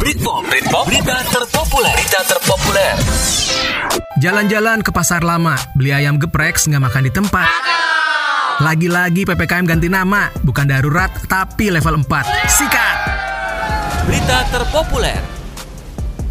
Britpop, berita terpopuler. Jalan-jalan ke pasar lama, beli ayam geprek nggak makan di tempat. Lagi-lagi PPKM ganti nama, bukan darurat tapi level 4. Sikat. Berita terpopuler.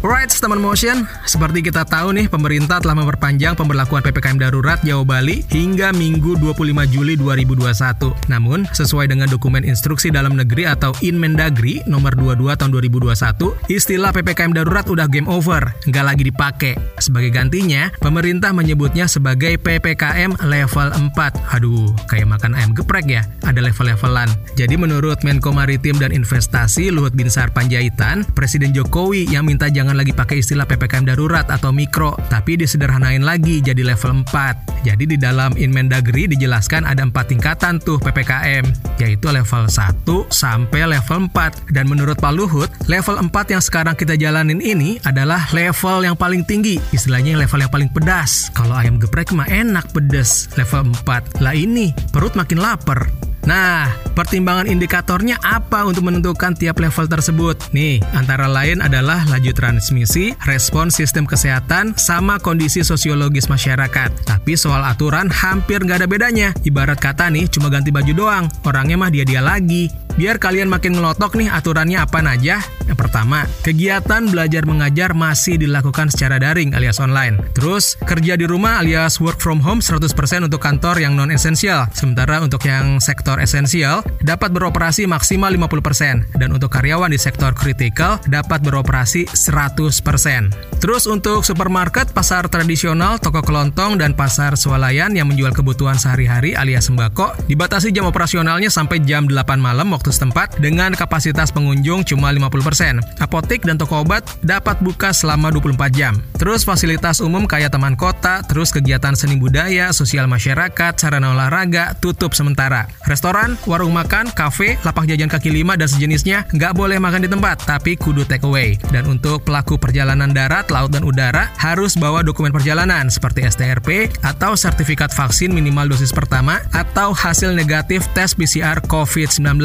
Right, teman Motion. Seperti kita tahu nih, pemerintah telah memperpanjang pemberlakuan PPKM darurat Jawa Bali hingga Minggu 25 Juli 2021. Namun, sesuai dengan dokumen instruksi dalam negeri atau INMENDAGRI nomor 22 tahun 2021, istilah PPKM darurat udah game over, nggak lagi dipakai. Sebagai gantinya, pemerintah menyebutnya sebagai PPKM level 4. Aduh, kayak makan ayam geprek ya, ada level-levelan. Jadi menurut Menko Maritim dan Investasi Luhut Binsar Panjaitan, Presiden Jokowi yang minta jangan lagi pakai istilah PPKM darurat atau mikro, tapi disederhanain lagi jadi level 4. Jadi di dalam Inmendagri dijelaskan ada 4 tingkatan tuh PPKM, yaitu level 1 sampai level 4. Dan menurut Pak Luhut, level 4 yang sekarang kita jalanin ini adalah level yang paling tinggi, istilahnya level yang paling pedas. Kalau ayam geprek mah enak pedas, level 4. Lah ini, perut makin lapar. Nah, pertimbangan indikatornya apa untuk menentukan tiap level tersebut? Nih, antara lain adalah laju transmisi, respon sistem kesehatan, sama kondisi sosiologis masyarakat. Tapi soal aturan hampir nggak ada bedanya. Ibarat kata nih, cuma ganti baju doang, orangnya mah dia-dia lagi. Biar kalian makin ngelotok nih aturannya apaan aja. Yang pertama, kegiatan belajar mengajar masih dilakukan secara daring alias online. Terus, kerja di rumah alias work from home 100% untuk kantor yang non-esensial. Sementara untuk yang sektor esensial dapat beroperasi maksimal 50%. Dan untuk karyawan di sektor kritikal dapat beroperasi 100%. Terus untuk supermarket, pasar tradisional, toko kelontong, dan pasar swalayan yang menjual kebutuhan sehari-hari alias sembako, dibatasi jam operasionalnya sampai jam 8 malam waktu setempat dengan kapasitas pengunjung cuma 50%. Apotek dan toko obat dapat buka selama 24 jam. Terus fasilitas umum kayak taman kota, terus kegiatan seni budaya, sosial masyarakat, sarana olahraga tutup sementara. Restoran, warung makan, kafe, lapak jajan kaki lima dan sejenisnya nggak boleh makan di tempat, tapi kudu take away. Dan untuk pelaku perjalanan darat, laut dan udara harus bawa dokumen perjalanan seperti STRP atau sertifikat vaksin minimal dosis pertama atau hasil negatif tes PCR COVID-19.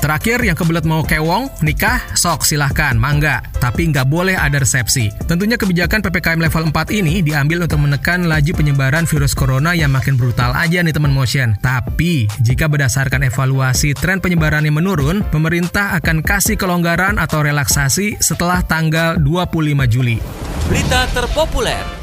Terakhir, yang kebelet mau kewong, nikah, sok silahkan, mangga. Tapi nggak boleh ada resepsi. Tentunya kebijakan PPKM level 4 ini diambil untuk menekan laju penyebaran virus corona yang makin brutal aja nih teman Motion. Tapi, jika berdasarkan evaluasi tren penyebarannya menurun, pemerintah akan kasih kelonggaran atau relaksasi setelah tanggal 25 Juli. Berita terpopuler.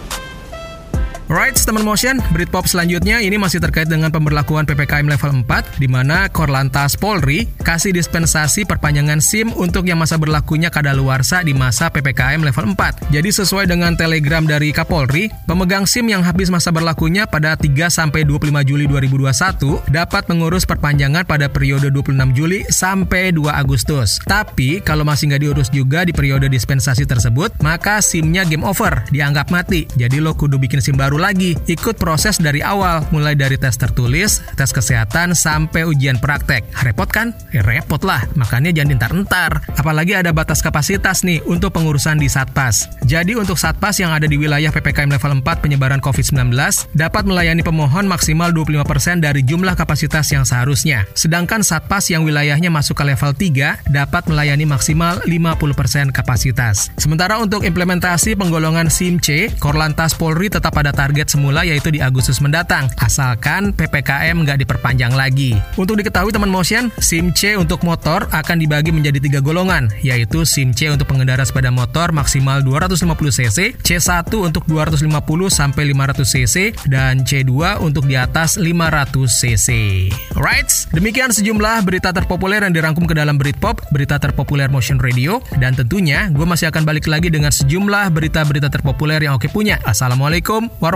Right, teman Motion, Britpop selanjutnya ini masih terkait dengan pemberlakuan PPKM level 4, di mana Korlantas Polri kasih dispensasi perpanjangan SIM untuk yang masa berlakunya kadaluarsa di masa PPKM level 4. Jadi sesuai dengan telegram dari Kapolri, pemegang SIM yang habis masa berlakunya pada 3-25 Juli 2021 dapat mengurus perpanjangan pada periode 26 Juli sampai 2 Agustus. Tapi, kalau masih nggak diurus juga di periode dispensasi tersebut, maka SIM-nya game over, dianggap mati. Jadi lo kudu bikin SIM baru lagi, ikut proses dari awal, mulai dari tes tertulis, tes kesehatan, sampai ujian praktek. Repot kan? Repot lah, makanya jangan entar-entar. Apalagi ada batas kapasitas nih untuk pengurusan di Satpas. Jadi untuk Satpas yang ada di wilayah PPKM level 4 penyebaran COVID-19 dapat melayani pemohon maksimal 25% dari jumlah kapasitas yang seharusnya. Sedangkan Satpas yang wilayahnya masuk ke level 3 dapat melayani maksimal 50% kapasitas. Sementara untuk implementasi penggolongan SIM C, Korlantas Polri tetap pada target semula yaitu di Agustus mendatang, asalkan PPKM nggak diperpanjang lagi. Untuk diketahui teman Motion, SIM C untuk motor akan dibagi menjadi 3 golongan, yaitu SIM C untuk pengendara sepeda motor maksimal 250 cc, C1 untuk 250-500 cc, dan C2 untuk di atas 500 cc. Alright, demikian sejumlah berita terpopuler yang dirangkum ke dalam Britpop, berita terpopuler Motion Radio, dan tentunya gue masih akan balik lagi dengan sejumlah berita-berita terpopuler yang Oke punya. Assalamualaikum